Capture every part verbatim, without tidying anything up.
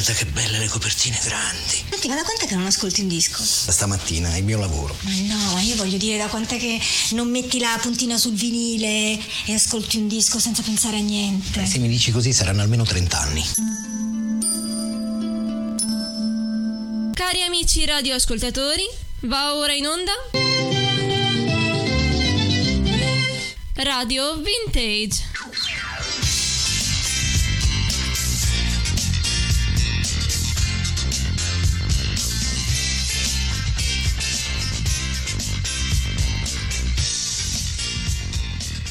Guarda che belle le copertine grandi. Senti, ma da quant'è che non ascolti un disco? Da stamattina, è il mio lavoro. Ma no, io voglio dire, da quant'è che non metti la puntina sul vinile e ascolti un disco senza pensare a niente? Beh, se mi dici così saranno almeno trent'anni. Cari amici radioascoltatori, va ora in onda Radio Vintage.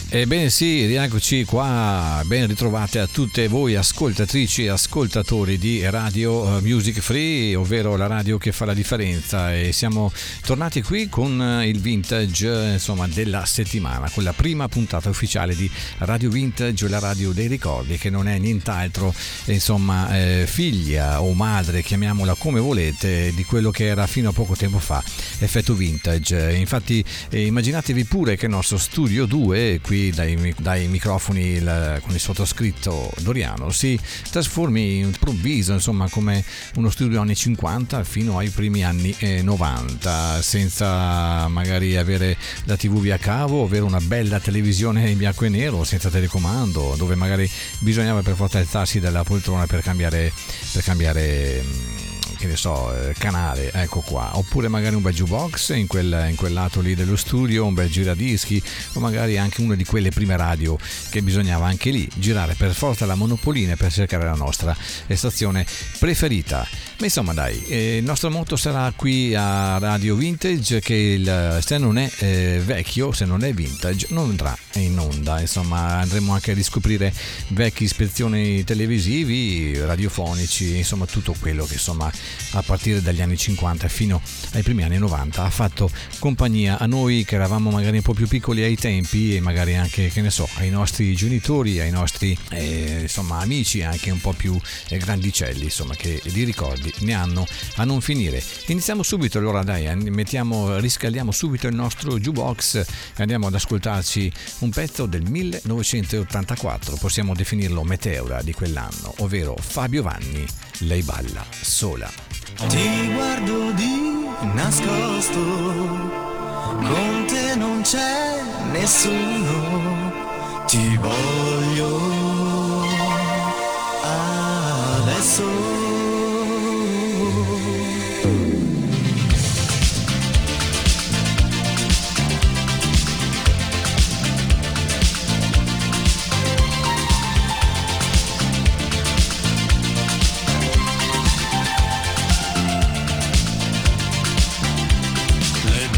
Ebbene sì, rieccoci qua, ben ritrovate a tutte voi ascoltatrici e ascoltatori di Radio Music Free, ovvero la radio che fa la differenza, e siamo tornati qui con il vintage, insomma, della settimana, con la prima puntata ufficiale di Radio Vintage, la radio dei ricordi, che non è nient'altro, insomma, figlia o madre, chiamiamola come volete, di quello che era fino a poco tempo fa effetto vintage. Infatti immaginatevi pure che il nostro studio due qui Dai, dai microfoni la, con il sottoscritto Doriano si trasformi improvviso, insomma, come uno studio anni cinquanta fino ai primi anni novanta, senza magari avere la tivù via cavo, avere una bella televisione in bianco e nero senza telecomando, dove magari bisognava per forza alzarsi dalla poltrona per cambiare per cambiare che ne so, canale, ecco qua, oppure magari un bel jukebox in quel, in quel lato lì dello studio, un bel giradischi, o magari anche una di quelle prime radio che bisognava anche lì girare per forza la monopolina per cercare la nostra stazione preferita. Ma insomma dai, eh, il nostro motto sarà qui a Radio Vintage che il, se non è eh, vecchio, se non è vintage, non andrà in onda. Insomma, andremo anche a riscoprire vecchi spezzoni televisivi, radiofonici, insomma tutto quello che, insomma, a partire dagli anni cinquanta fino ai primi anni novanta ha fatto compagnia a noi che eravamo magari un po' più piccoli ai tempi, e magari anche, che ne so, ai nostri genitori, ai nostri eh, insomma amici anche un po' più eh, grandicelli, insomma, che di ricordi ne hanno a non finire. Iniziamo subito allora, dai, mettiamo, riscaldiamo subito il nostro jukebox e andiamo ad ascoltarci un pezzo del millenovecentottantaquattro, possiamo definirlo meteora di quell'anno, ovvero Fabio Vanni, Lei balla sola. Ti guardo di nascosto, con te non c'è nessuno, ti voglio adesso. Dove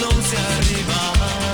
non si arriva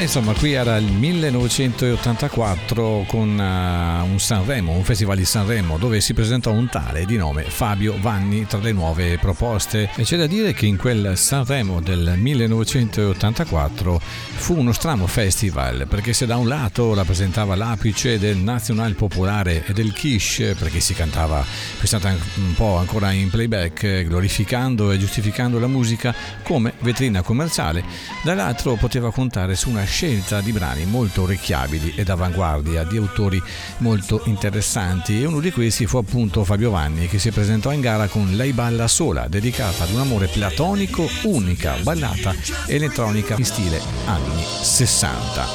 Insomma, qui era il millenovecentottantaquattro con uh, un Sanremo, un festival di Sanremo, dove si presentò un tale di nome Fabio Vanni tra le nuove proposte, e c'è da dire che in quel Sanremo del millenovecentottantaquattro fu uno strano festival, perché se da un lato rappresentava l'apice del nazional popolare e del kitsch, perché si cantava pensata un po' ancora in playback, glorificando e giustificando la musica come vetrina commerciale, dall'altro poteva contare su una scelta di brani molto orecchiabili ed avanguardia di autori molto interessanti, e uno di questi fu appunto Fabio Vanni, che si presentò in gara con Lei balla sola, dedicata ad un amore platonico, unica ballata elettronica in stile anni sessanta.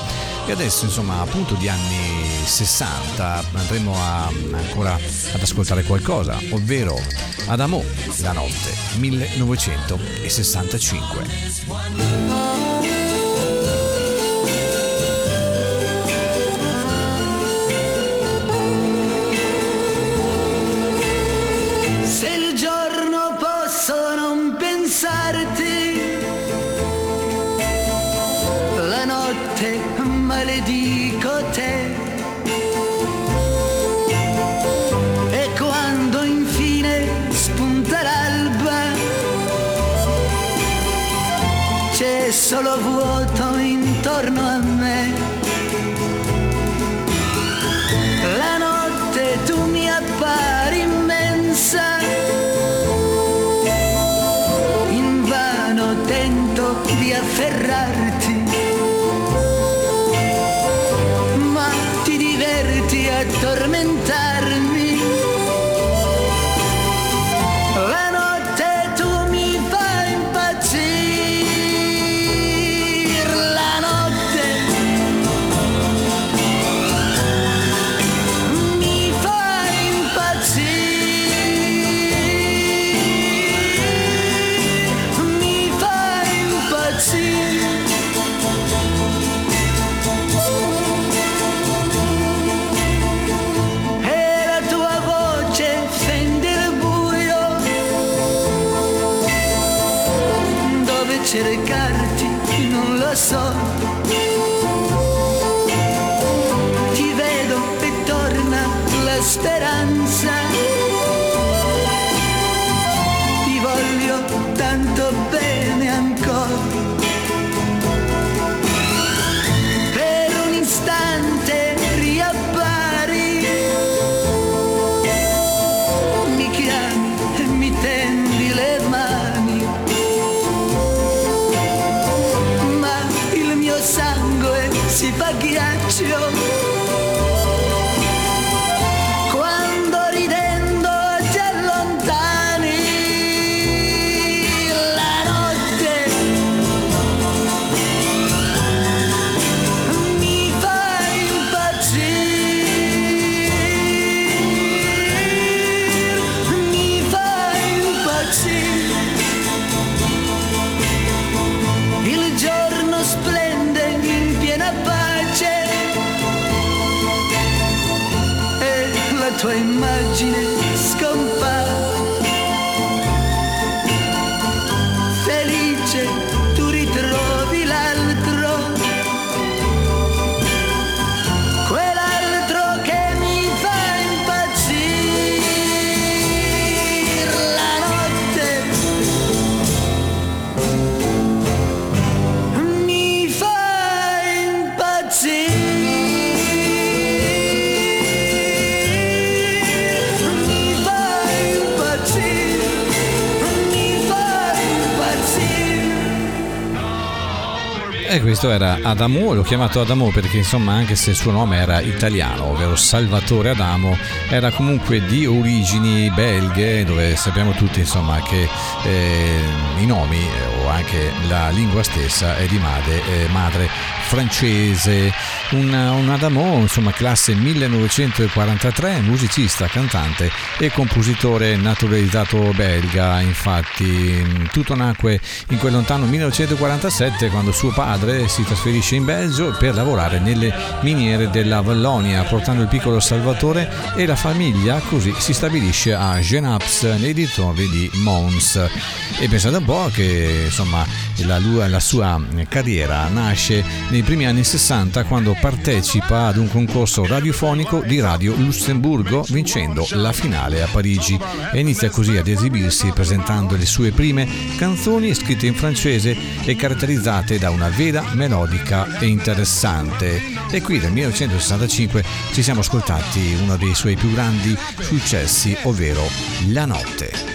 E adesso, insomma, appunto di anni sessanta andremo a, ancora ad ascoltare qualcosa, ovvero Adamo, La notte, millenovecentosessantacinque. Maledico te, e quando infine spunta l'alba c'è solo vuoto intorno a me. La notte tu mi appari immensa, invano tento di afferrarti, tormentarmi. La notte tu mi fai impazzire, la notte mi fai impazzire, mi fai impazzire. Cercarti non lo so, ti vedo e torna la speranza, ti voglio tanto bene ancora. Per un istante riappari, mi chiami e mi tendi le mani, sangue si fa ghiaccio quando ridendo ti allontani. La notte mi fa impazzire, mi fa impazzire. Il giorno splendente pace, e la tua immagine scompare, felice tu ritrovi l'altro, quell'altro che mi fa impazzire. La notte mi fa see. E questo era Adamo, l'ho chiamato Adamo perché, insomma, anche se il suo nome era italiano, ovvero Salvatore Adamo, era comunque di origini belghe, dove sappiamo tutti, insomma, che eh, i nomi o anche la lingua stessa è di madre, eh, madre francese. un, un Adamo, insomma, classe millenovecentoquarantatré, musicista, cantante e compositore naturalizzato belga. Infatti tutto nacque in quel lontano millenovecentoquarantasette, quando suo padre si trasferisce in Belgio per lavorare nelle miniere della Vallonia, portando il piccolo Salvatore e la famiglia. Così si stabilisce a Genaps, nei dintorni di Mons. E pensate un po' che, insomma, la, la sua carriera nasce nei primi anni sessanta, quando partecipa ad un concorso radiofonico di Radio Lussemburgo, vincendo la finale a Parigi, e inizia così ad esibirsi presentando le sue prime canzoni, scritte in francese e caratterizzate da una vena melodica e interessante. E qui nel millenovecentosessantacinque ci siamo ascoltati uno dei suoi più grandi successi, ovvero La notte.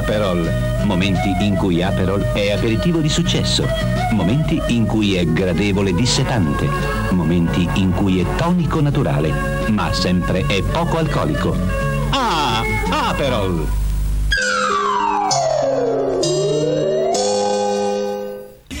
Aperol, momenti in cui Aperol è aperitivo di successo, momenti in cui è gradevole dissetante, momenti in cui è tonico naturale, ma sempre è poco alcolico. Ah, Aperol!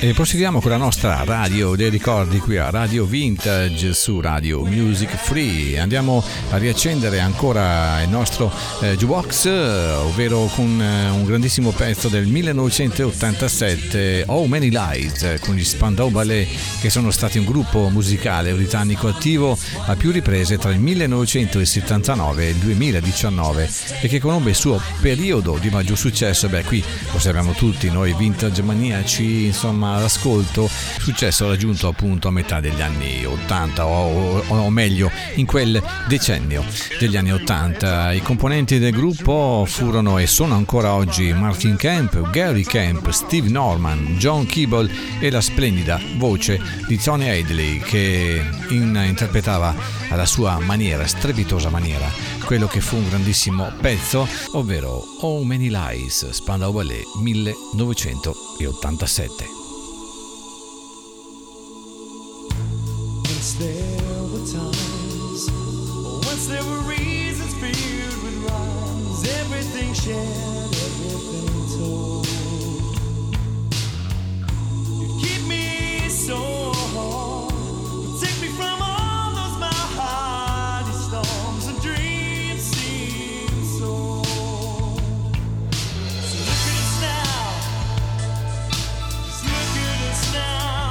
E proseguiamo con la nostra radio dei ricordi qui a Radio Vintage su Radio Music Free. Andiamo a riaccendere ancora il nostro eh, jukebox, ovvero con eh, un grandissimo pezzo del millenovecentottantasette, Oh Many Lights, con gli Spandau Ballet, che sono stati un gruppo musicale britannico attivo a più riprese tra il millenovecentosettantanove e il duemiladiciannove, e che conobbe il suo periodo di maggior successo. Beh, qui lo sappiamo tutti noi vintage maniaci, insomma, l'ascolto, successo raggiunto appunto a metà degli anni ottanta, o, o, o meglio in quel decennio degli anni ottanta. I componenti del gruppo furono e sono ancora oggi Martin Kemp, Gary Kemp, Steve Norman, John Keeble e la splendida voce di Tony Hedley, che in, interpretava alla sua maniera, strepitosa maniera, quello che fu un grandissimo pezzo, ovvero Oh Many Lies, Spandau Ballet millenovecentottantasette. There were times, once there were reasons filled with rhymes, everything shared, everything told. You keep me so hard, protect me from all those my hardest storms, and dreams seem so. So look at us now, just look at us now. Yeah.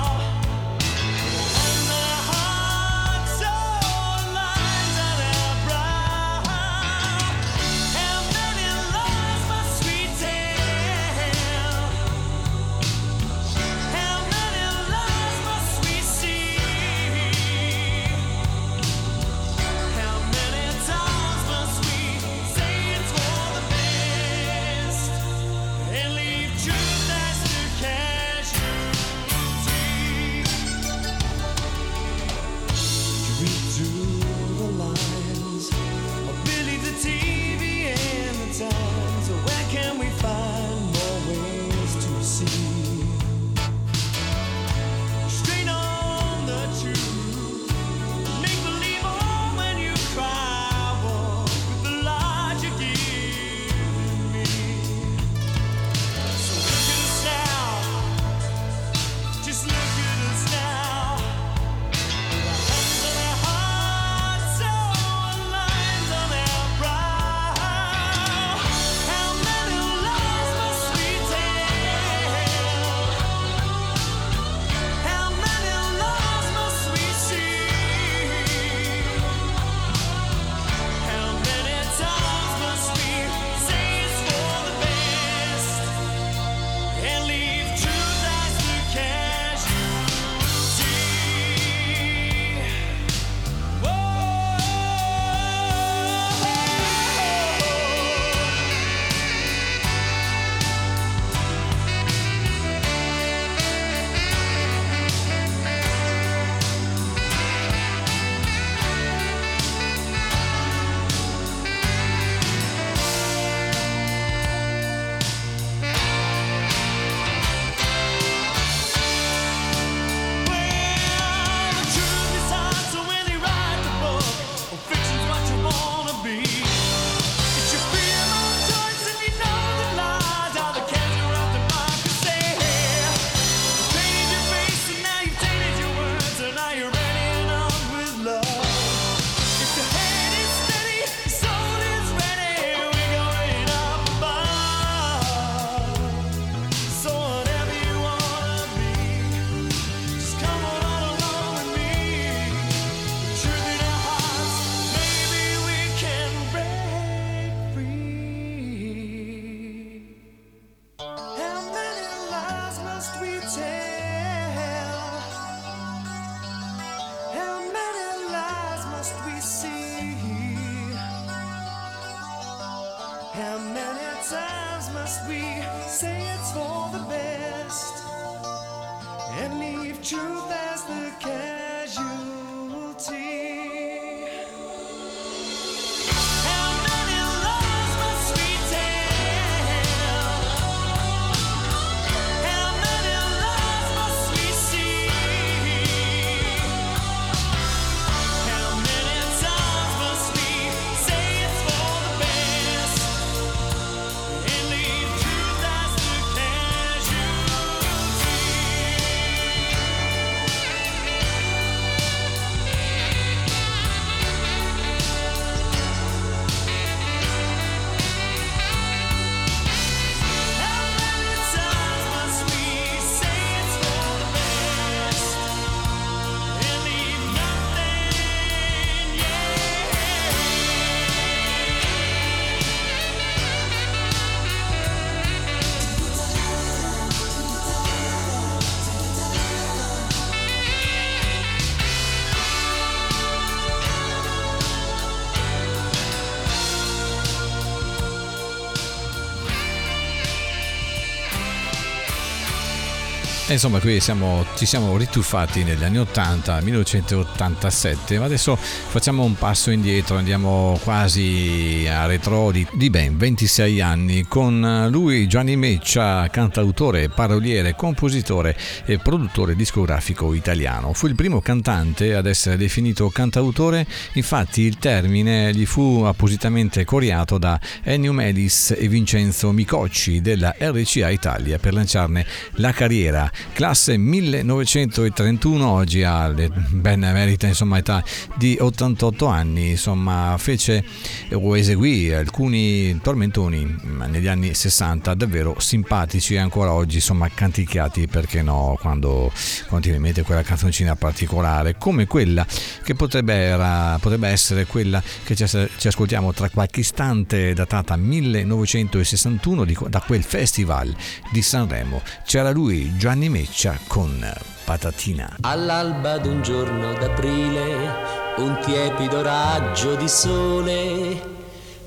best, we say it's for the best, and leave truth as the casualty. Insomma, qui siamo, ci siamo rituffati negli anni ottanta, millenovecentottantasette, ma adesso facciamo un passo indietro, andiamo quasi a retro di, di ben ventisei anni con lui, Gianni Meccia, cantautore, paroliere, compositore e produttore discografico italiano. Fu il primo cantante ad essere definito cantautore, infatti il termine gli fu appositamente coriato da Ennio Melis e Vincenzo Micocci della R C A Italia per lanciarne la carriera. Classe millenovecentotrentuno, oggi ha benemerita insomma età di ottantotto anni. Insomma, fece o eseguì alcuni tormentoni negli anni sessanta davvero simpatici e ancora oggi insomma canticchiati, perché no, quando continuamente quella canzoncina particolare, come quella che potrebbe, era, potrebbe essere quella che ci, ci ascoltiamo tra qualche istante, datata millenovecentosessantuno di, da quel festival di Sanremo. C'era lui, Gianni Meccia, con Patatina. All'alba d'un giorno d'aprile, un tiepido raggio di sole,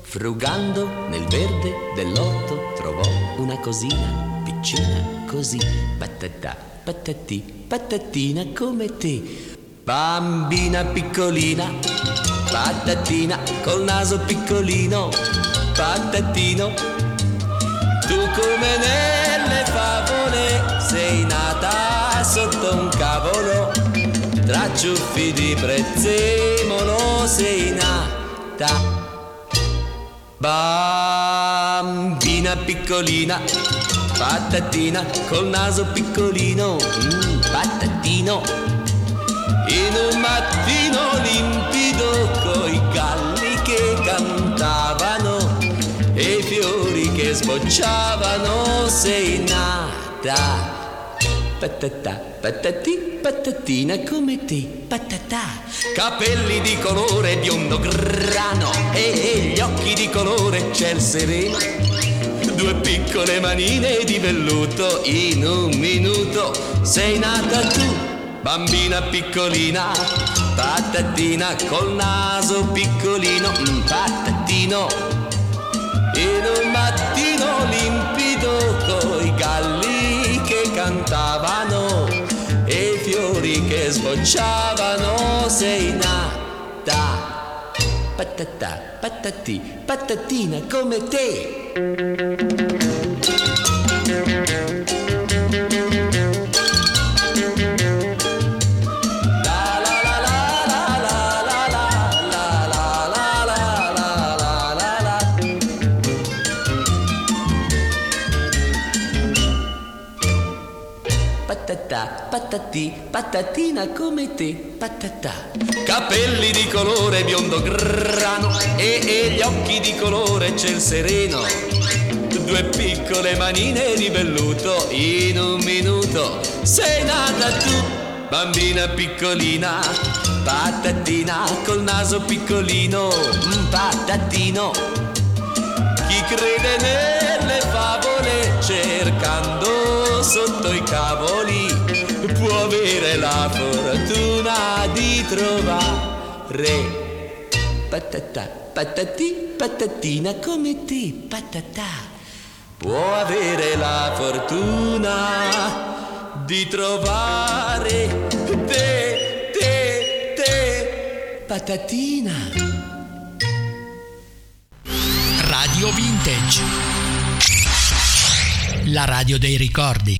frugando nel verde dell'orto, trovò una cosina piccina così, patatà, patatì, patatina come te. Bambina piccolina, patatina, col naso piccolino, patatino, tu come nelle favole sei nata sotto un cavolo, tra ciuffi di prezzemolo sei nata. Bambina piccolina, patatina, col naso piccolino, mm, patatino, in un mattino limpido coi galli che cantavano e i fiori che sbocciavano sei nata. Patatà, patatì, patatina come te, patatà. Capelli di colore biondo grano e gli occhi di colore ciel sereno, due piccole manine di velluto, in un minuto sei nata tu. Bambina piccolina, patatina, col naso piccolino, patatino, in un mattino limpido coi galli cantavano e i fiori che sbocciavano sei nata. Patatà, patatì, patatina come te. Patatì, patatina come te, patatà. Capelli di colore biondo grano e, e gli occhi di colore ciel sereno, due piccole manine di velluto, in un minuto sei nata tu. Bambina piccolina, patatina, col naso piccolino, patatino, chi crede nelle favole cercando sotto i cavoli può avere la fortuna di trovare. Patatà, patatì, patatina come te, patatà. può avere la fortuna di trovare te, te, te, patatina. Radio Vintage, la radio dei ricordi.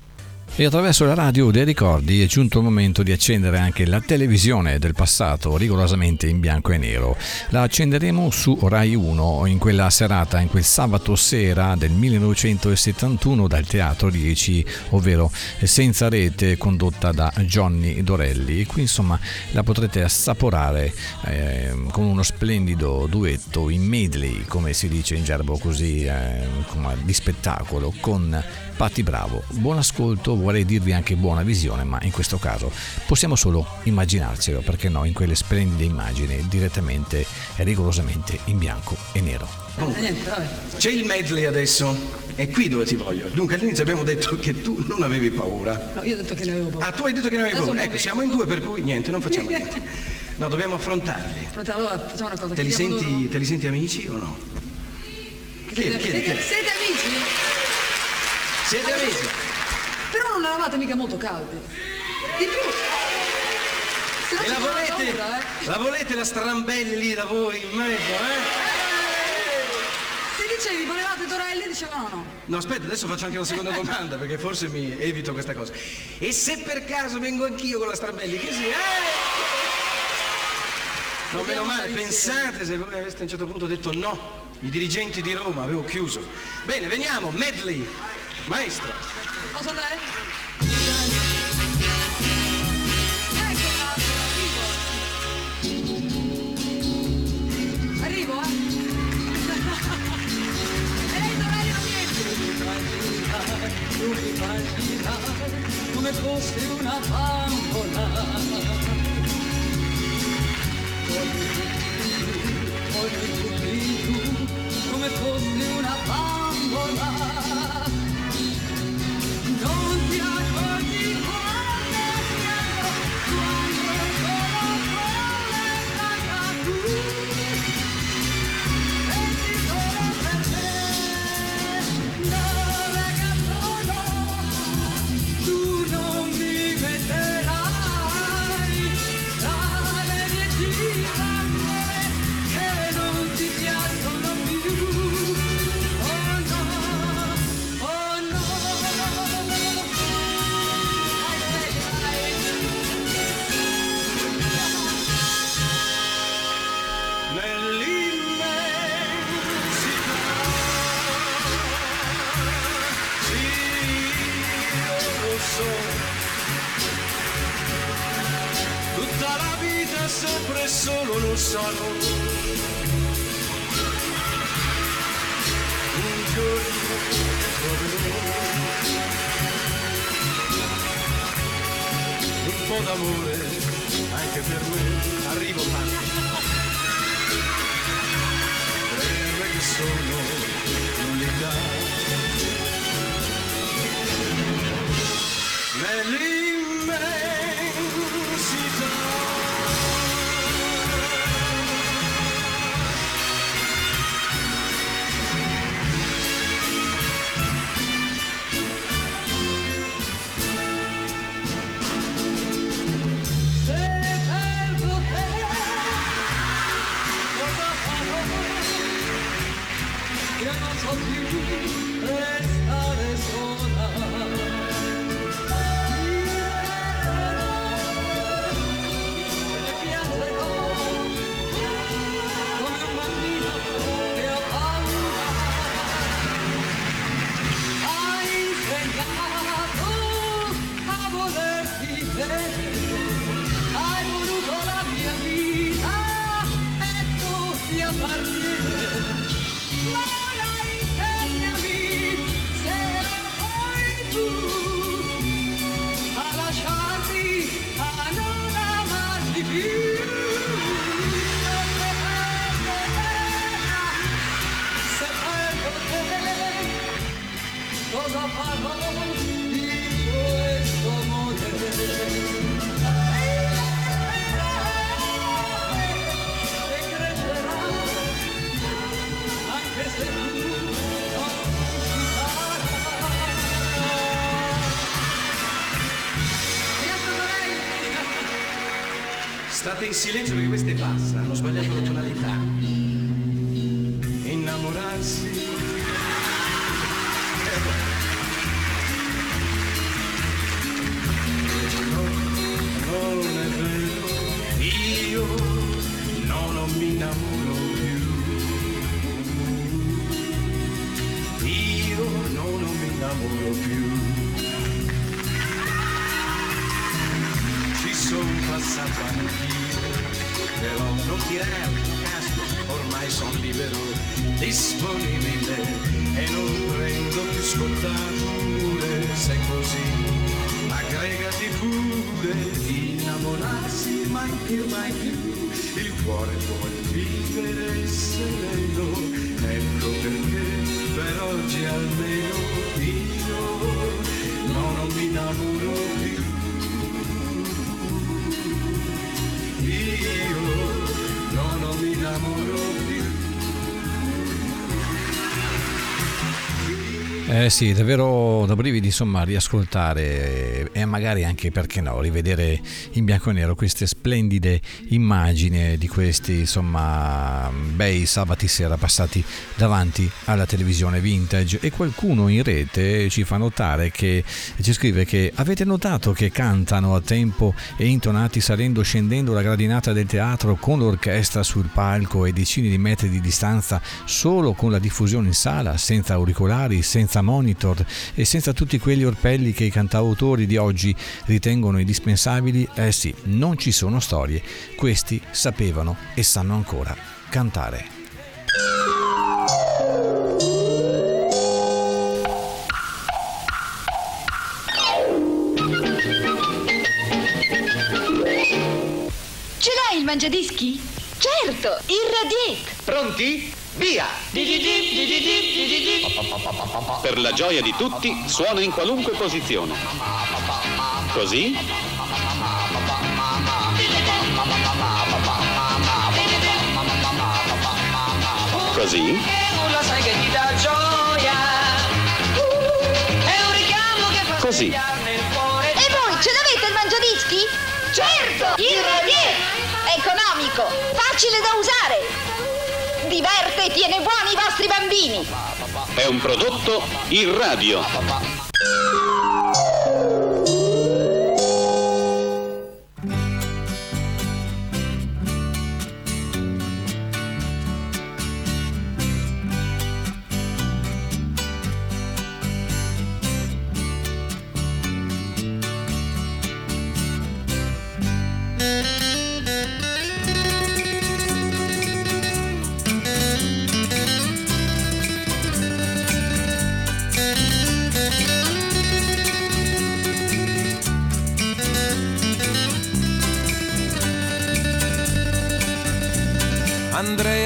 E attraverso la radio dei ricordi è giunto il momento di accendere anche la televisione del passato, rigorosamente in bianco e nero. La accenderemo su Rai uno in quella serata, in quel sabato sera del millenovecentosettantuno dal Teatro dieci, ovvero Senza Rete, condotta da Johnny Dorelli. E qui insomma la potrete assaporare eh, con uno splendido duetto in medley, come si dice in gergo così, eh, di spettacolo, con Patti Bravo. Buon ascolto, vorrei dirvi anche buona visione, ma in questo caso possiamo solo immaginarcelo, perché no, in quelle splendide immagini direttamente e rigorosamente in bianco e nero. C'è il medley adesso, è qui dove ti voglio. Dunque all'inizio abbiamo detto che tu non avevi paura. No, io ho detto che ne avevo paura. Ah, tu hai detto che ne avevi paura. Adesso ecco, siamo in due, per cui niente, non facciamo niente. No, dobbiamo affrontarli. Allora, facciamo una cosa. Te li senti, te li senti amici o no? Siete amici? Siete amici? Però non eravate mica molto caldi. Di più. E la volete, paura, eh? La volete la strambelli lì da voi in mezzo, eh? Se dicevi volevate Dorelli, diceva no, no. No, aspetta, adesso faccio anche una seconda domanda, perché forse mi evito questa cosa. E se per caso vengo anch'io con la strambelli, che sì, eh? Non meno male, pensate se voi aveste a un certo punto detto no. I dirigenti di Roma, avevo chiuso. Bene, veniamo, medley. Maestro! Cosa è? Ecco, arrivo, eh! E lei Dorelli non viene! Tu mi fai girare come fosse una bambola. Voglio tutti tu come fosse una bambola. Non ti accorgi quando siamo, quando sono collegata tu, senti solo per te, dove che sono, tu non mi vedrai, la benedicina amore che non ti piacciono più. Sempre solo lo sarò. Un giorno tornerò. Un po' d'amore anche per me. Arrivo tanto. Breve che sono l'unità. Nell'immensità. Ooh. state in silenzio perché queste passano, hanno sbagliato la tonalità. Innamorarsi. No, non è vero, io no, non mi innamoro più. Io no, non mi innamoro più. Sono passato anch'io, però non tirare al tuo casco, ormai sono libero, disponibile e non prendo più scontature, se così, aggregati pure, innamorarsi mai più, mai più, il cuore vuole vivere sereno, ecco perché per oggi almeno io no, non mi innamoro più. Io no, non mi innamoro più. Eh sì, davvero da brividi, insomma, riascoltare e magari anche, perché no, rivedere in bianco e nero queste splendide immagini di questi, insomma, bei sabati sera passati davanti alla televisione vintage. E qualcuno in rete ci fa notare, che ci scrive che avete notato che cantano a tempo e intonati, salendo e scendendo la gradinata del teatro con l'orchestra sul palco e decine di metri di distanza, solo con la diffusione in sala, senza auricolari, senza monitor e senza tutti quegli orpelli che i cantautori di oggi ritengono indispensabili. Eh sì, non ci sono storie, questi sapevano e sanno ancora cantare. Ce l'hai il mangiadischi? Certo, il radiet! Pronti? Via! Per la gioia di tutti, suono in qualunque posizione. Così. Così. Così. E voi ce l'avete il mangiadischi? Certo! Il radiet! Economico, facile da usare! Diverte e tiene buoni i vostri bambini. È un prodotto in radio.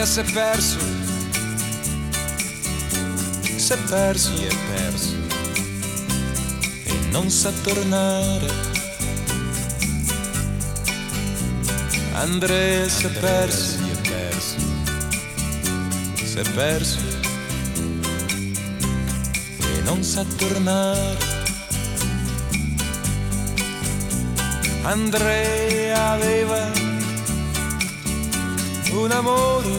S'è perso, s'è perso, si è perso e non sa tornare. Andrea s'è perso, si è perso, s'è perso e non sa tornare. Andrea aveva un amore,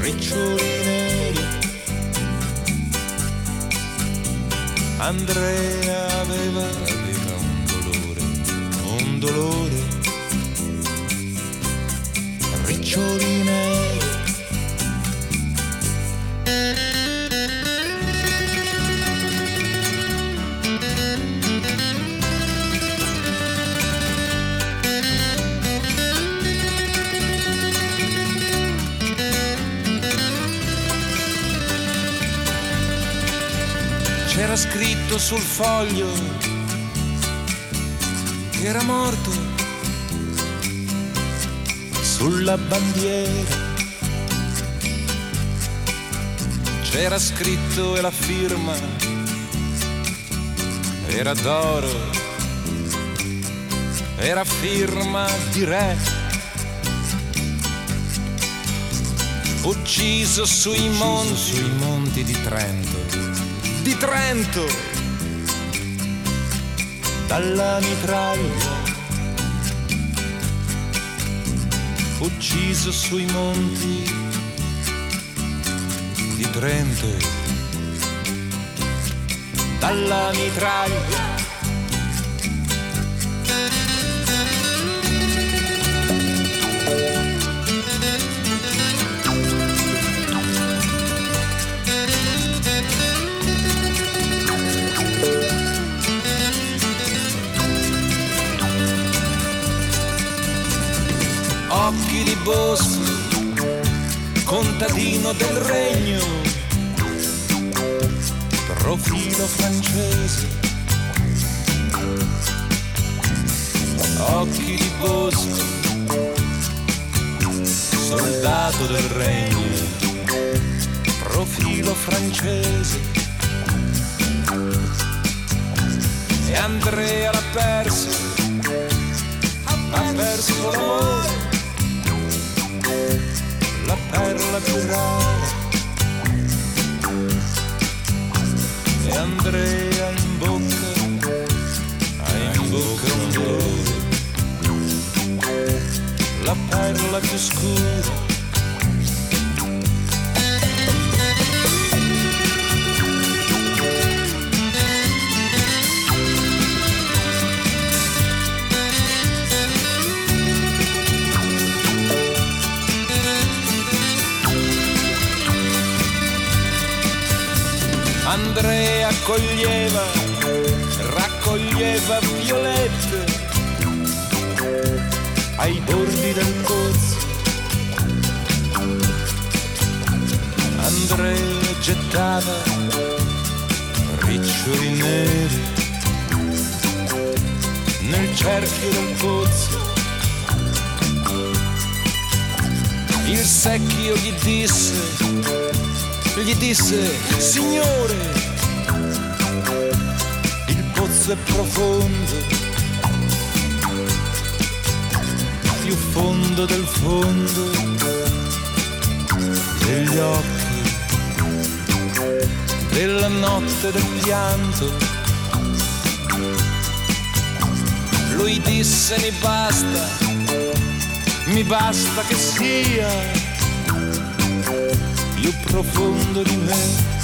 riccioli neri. Andrea aveva, aveva un dolore, un dolore, riccioli neri. Scritto sul foglio che era morto, sulla bandiera c'era scritto e la firma era d'oro, era firma di re. Ucciso sui monti, sui monti di Trento, di Trento, dalla mitraglia ucciso sui monti di Trento dalla mitraglia. Occhi di bosco, contadino del regno, profilo francese. Occhi di bosco, soldato del regno, profilo francese. E Andrea l'ha perso, ha perso l'amore, la perla più rara. E Andrea in bocca, ha in bocca un dolore, la perla più scura. Andrea coglieva, raccoglieva violette ai bordi del pozzo. Andrea gettava riccioli neri nel cerchio del pozzo. Il secchio gli disse, gli disse, signore, il pozzo è profondo, più fondo del fondo degli occhi, della notte del pianto. Lui disse, mi basta, mi basta che sia più profondo di me.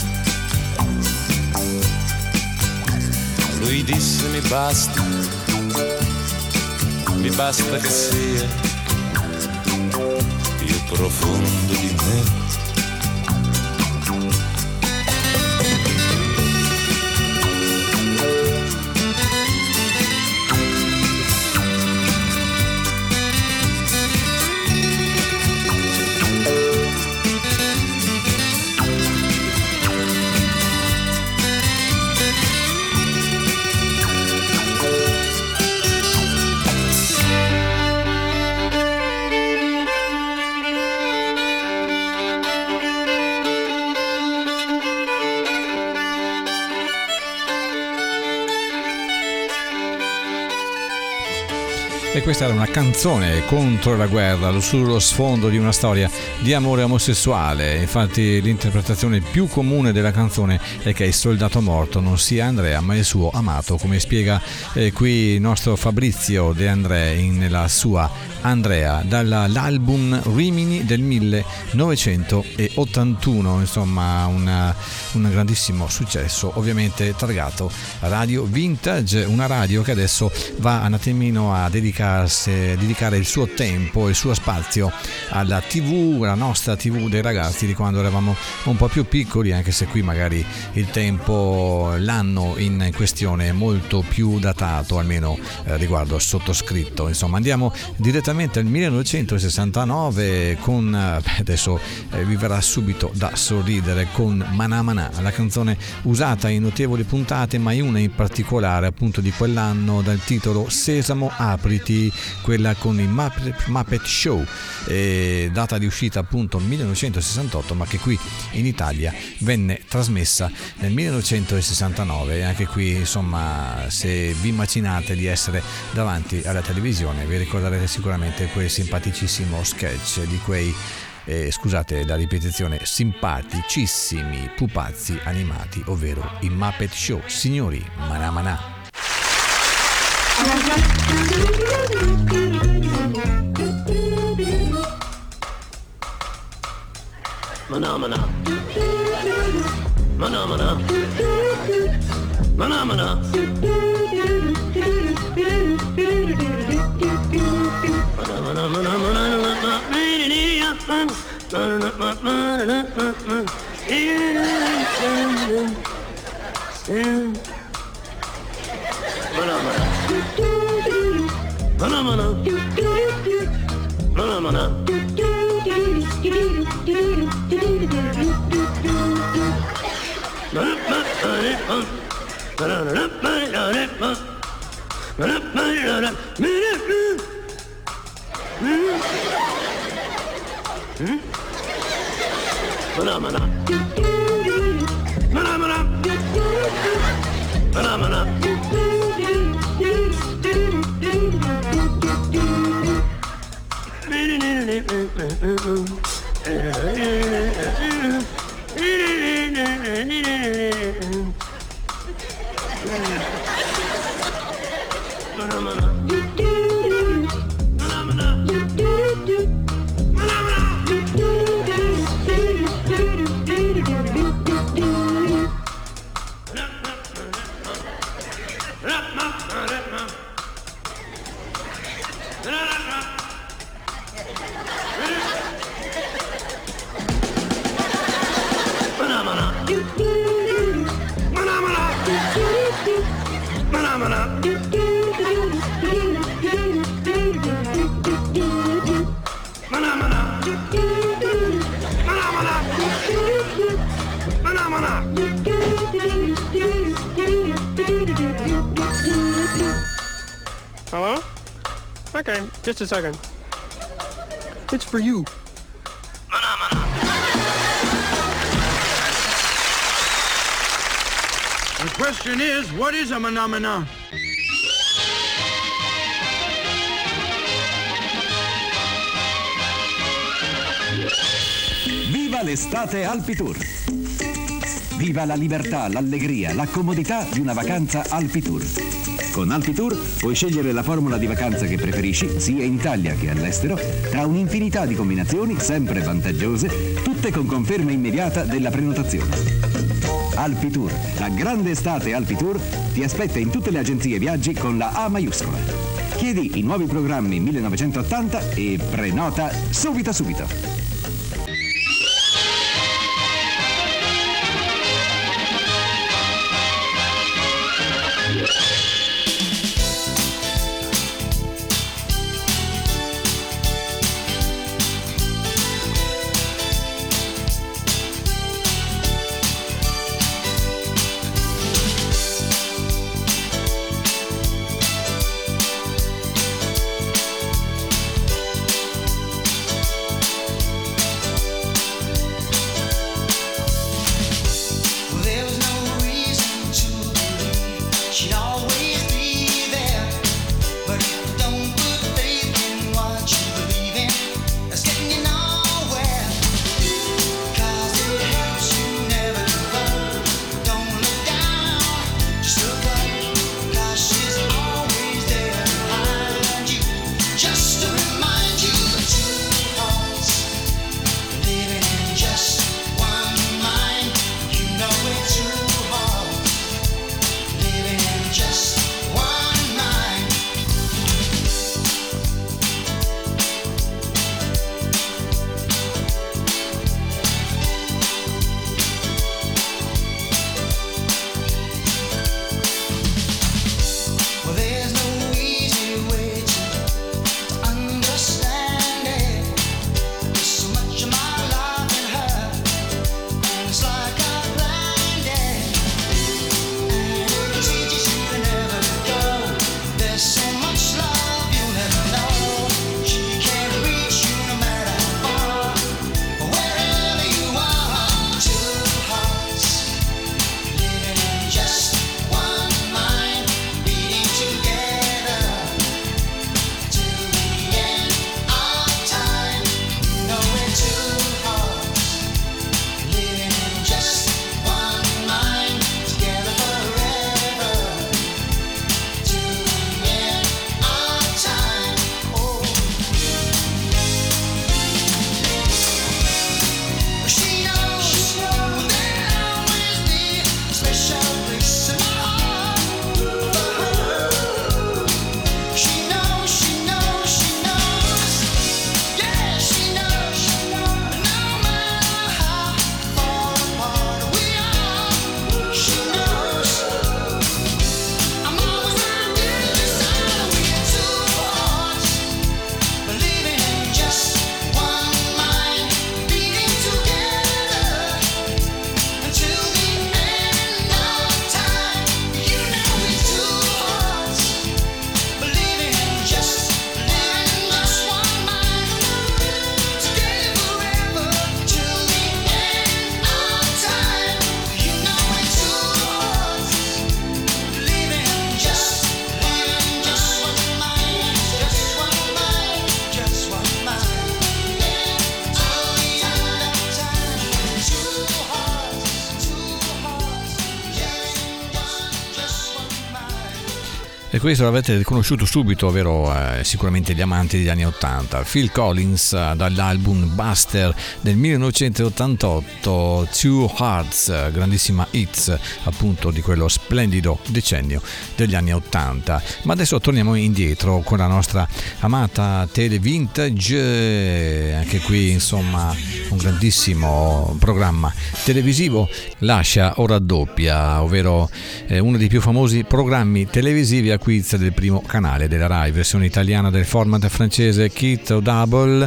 Lui disse, mi basta, mi basta che sia più profondo di me. Questa era una canzone contro la guerra sullo sfondo di una storia di amore omosessuale. Infatti l'interpretazione più comune della canzone è che il soldato morto non sia Andrea ma il suo amato, come spiega eh, qui il nostro Fabrizio De André in, nella sua Andrea, dall'album Rimini del millenovecentottantuno. Insomma una, un grandissimo successo, ovviamente targato Radio Vintage, una radio che adesso va un attimino a dedicare dedicare il suo tempo e il suo spazio alla tivù, alla nostra tivù dei ragazzi di quando eravamo un po' più piccoli, anche se qui magari il tempo, l'anno in questione è molto più datato, almeno eh, riguardo sottoscritto. Insomma andiamo direttamente al millenovecentosessantanove con eh, adesso eh, vi verrà subito da sorridere con Mana Mana, la canzone usata in notevoli puntate, ma in una in particolare appunto di quell'anno dal titolo Sesamo Apriti, quella con il Muppet Show, eh, data di uscita appunto millenovecentosessantotto, ma che qui in Italia venne trasmessa nel millenovecentosessantanove. E anche qui insomma, se vi immaginate di essere davanti alla televisione, vi ricorderete sicuramente quel simpaticissimo sketch di quei Eh, scusate la ripetizione, simpaticissimi pupazzi animati, ovvero il Muppet Show. Signori, Mana Mana. Thank you. Manamana. Manamana. Manamana. Manamana. Manamana. Hello? Okay, just a second. It's for you. The question is, what is a manamana? Viva l'estate Alpitour! Viva la libertà, l'allegria, la comodità di una vacanza Alpitour! Con Alpitour puoi scegliere la formula di vacanza che preferisci, sia in Italia che all'estero, tra un'infinità di combinazioni sempre vantaggiose, tutte con conferma immediata della prenotazione. Alpitour, la grande estate Alpitour, ti aspetta in tutte le agenzie viaggi con la A maiuscola. Chiedi i nuovi programmi millenovecentottanta e prenota subito subito. questo l'avete conosciuto subito, ovvero eh, sicuramente gli amanti degli anni ottanta. Phil Collins dall'album Buster del millenovecentottantotto, Two Hearts, grandissima hits appunto di quello splendido decennio degli anni ottanta. Ma adesso torniamo indietro con la nostra amata Tele Vintage, anche qui insomma un grandissimo programma televisivo, Lascia o Raddoppia, ovvero eh, uno dei più famosi programmi televisivi a quiz del primo canale della Rai, versione italiana del format francese Quitte ou Double,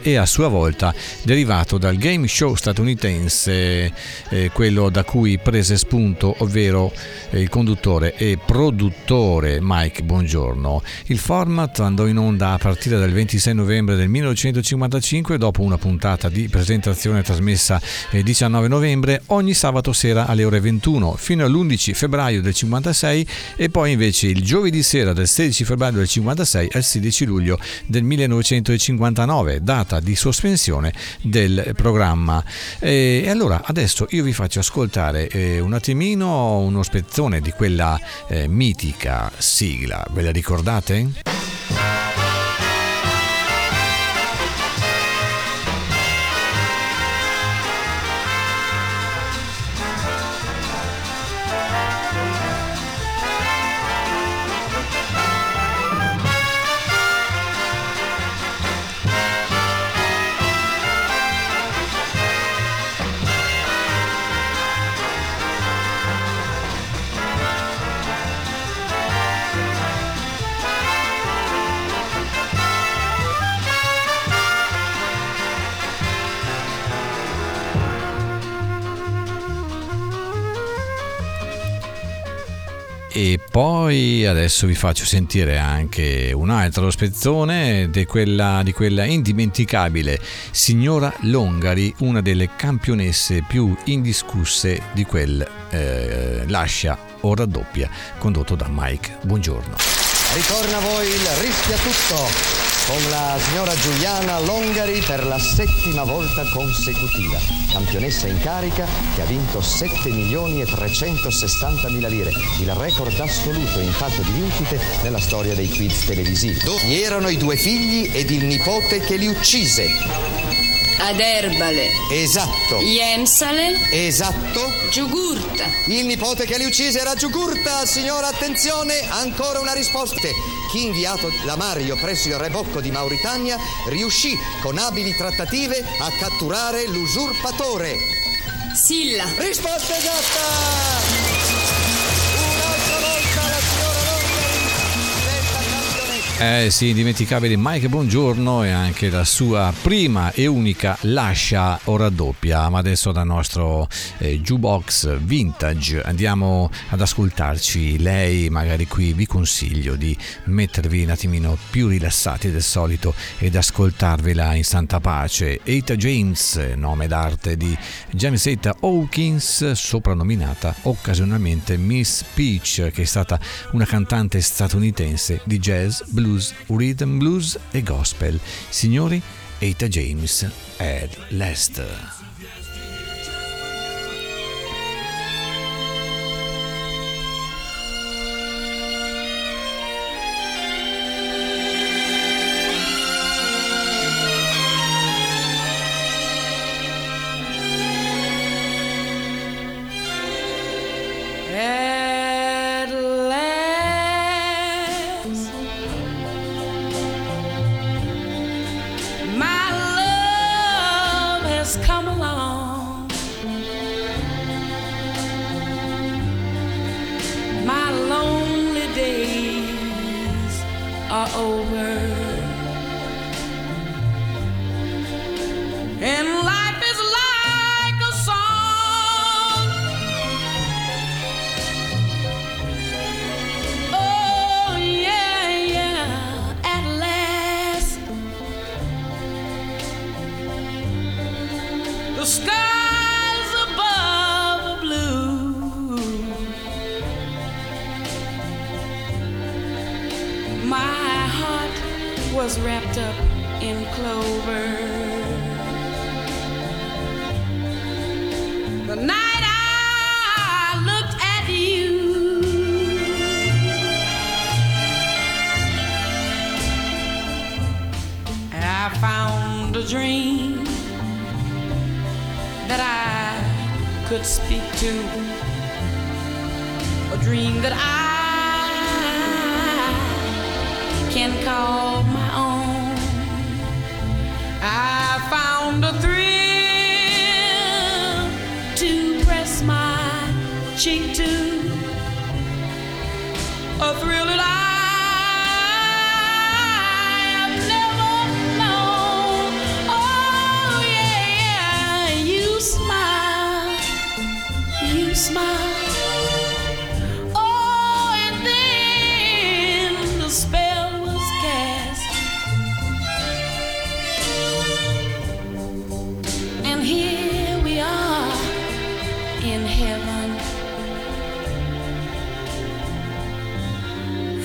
e a sua volta derivato dal game show statunitense, eh, quello da cui prese spunto, ovvero eh, il conduttore e produttore Mike Buongiorno. Il format andò in onda a partire dal ventisei novembre del millenovecentocinquantacinque dopo una puntata di presentazione trasmessa il diciannove novembre ogni sabato sera alle ore ventuno fino all'undici febbraio del cinquantasei, e poi invece il giovedì sera del sedici febbraio del cinquantasei al sedici luglio del millenovecentocinquantanove, data di sospensione del programma. E allora adesso io vi faccio ascoltare eh, un attimino uno spezzone di quella eh, mitica sigla, ve la ricordate? E poi adesso vi faccio sentire anche un altro spezzone di quella, di quella indimenticabile signora Longari, una delle campionesse più indiscusse di quel eh, Lascia o Raddoppia condotto da Mike Buongiorno. Ritorna a voi il Rischia Tutto con la signora Giuliana Longari per la settima volta consecutiva, campionessa in carica che ha vinto sette milioni e trecentosessantamila lire, il record assoluto in fatto di vincite nella storia dei quiz televisivi. Dove erano i due figli ed il nipote che li uccise? Ad Erbale. Esatto. Jemsale. Esatto. Giugurta. Il nipote che li uccise era Giugurta, signora, attenzione, ancora una risposta. Chi inviato da Mario presso il re Bocco di Mauritania riuscì con abili trattative a catturare l'usurpatore? Silla. Risposta esatta! Eh sì, indimenticabile Mike Buongiorno e anche la sua prima e unica Lascia o Raddoppia. Ma adesso dal nostro eh, jukebox vintage andiamo ad ascoltarci lei. Magari qui vi consiglio di mettervi un attimino più rilassati del solito ed ascoltarvela in santa pace. Etta James, nome d'arte di James Etta Hawkins, soprannominata occasionalmente Miss Peach, che è stata una cantante statunitense di jazz, blues, blues, rhythm blues e gospel. Signori, Etta James Ed Lester. I found a dream that I could speak to, a dream that I can call my own. I found a thrill to press my cheek to, a thrill that I smile. Oh, and then the spell was cast, and here we are in heaven.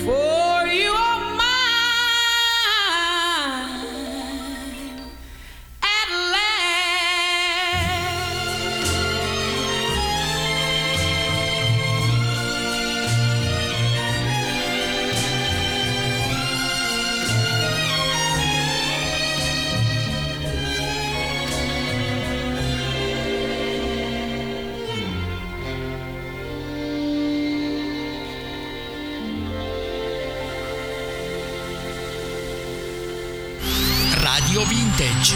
For you are mine at last. Radio Vintage,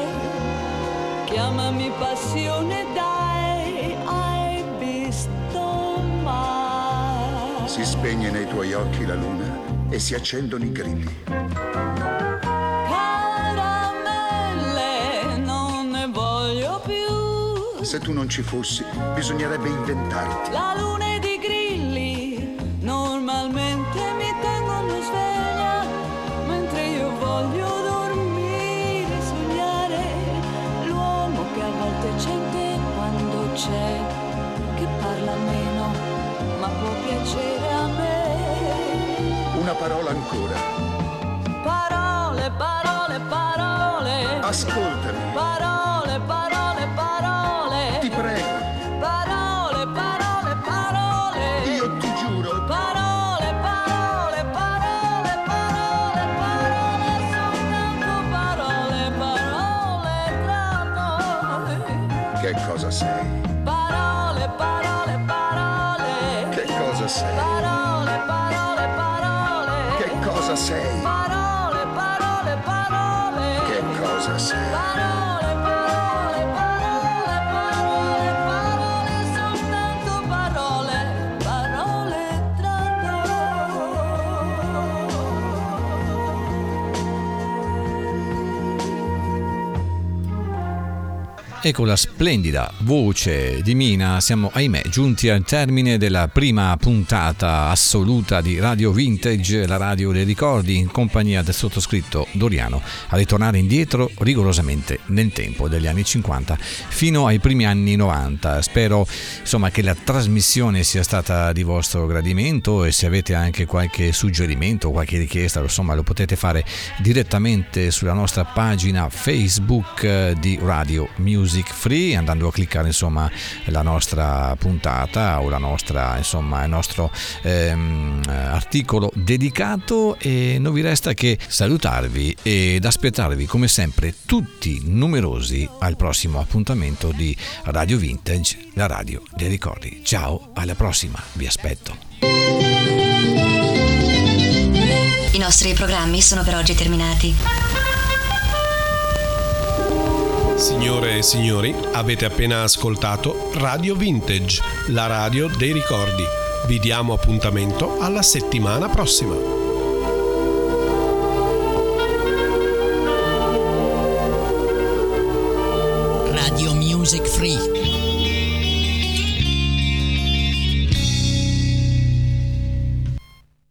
Chiamami passione, dai, hai visto mai? Si spegne nei tuoi occhi la luna e si accendono i grilli. Se tu non ci fossi, bisognerebbe inventarti. La luna ed i grilli normalmente mi tengono sveglia, mentre io voglio dormire e sognare l'uomo che a volte c'è in te quando c'è, che parla meno ma può piacere a me. Una parola ancora. Parole, parole, parole. Ascoltami. Parole, parole, parole. Ti prego. Parole, parole, parole. Io ti giuro. Parole, parole, parole, parole, parole, soltanto parole, parole tra noi. Che cosa sei? Parole, parole, parole. Che cosa sei? Parole, parole, parole. Che cosa sei? Parole, parole, parole. Che cosa sei? Parole, parole, parole. E con la splendida voce di Mina siamo, ahimè, giunti al termine della prima puntata assoluta di Radio Vintage, la radio dei ricordi, in compagnia del sottoscritto Doriano, a ritornare indietro rigorosamente nel tempo degli anni cinquanta fino ai primi anni novanta. Spero, insomma, che la trasmissione sia stata di vostro gradimento, e se avete anche qualche suggerimento, qualche richiesta, insomma, lo potete fare direttamente sulla nostra pagina Facebook di Radio Music Free, andando a cliccare, insomma, la nostra puntata o la nostra, insomma, il nostro ehm, articolo dedicato, e non vi resta che salutarvi ed aspettarvi come sempre tutti numerosi al prossimo appuntamento di Radio Vintage, la radio dei ricordi. Ciao, alla prossima, vi aspetto. I nostri programmi sono per oggi terminati. Signore e signori, avete appena ascoltato Radio Vintage, la radio dei ricordi. Vi diamo appuntamento alla settimana prossima. Radio Music Free.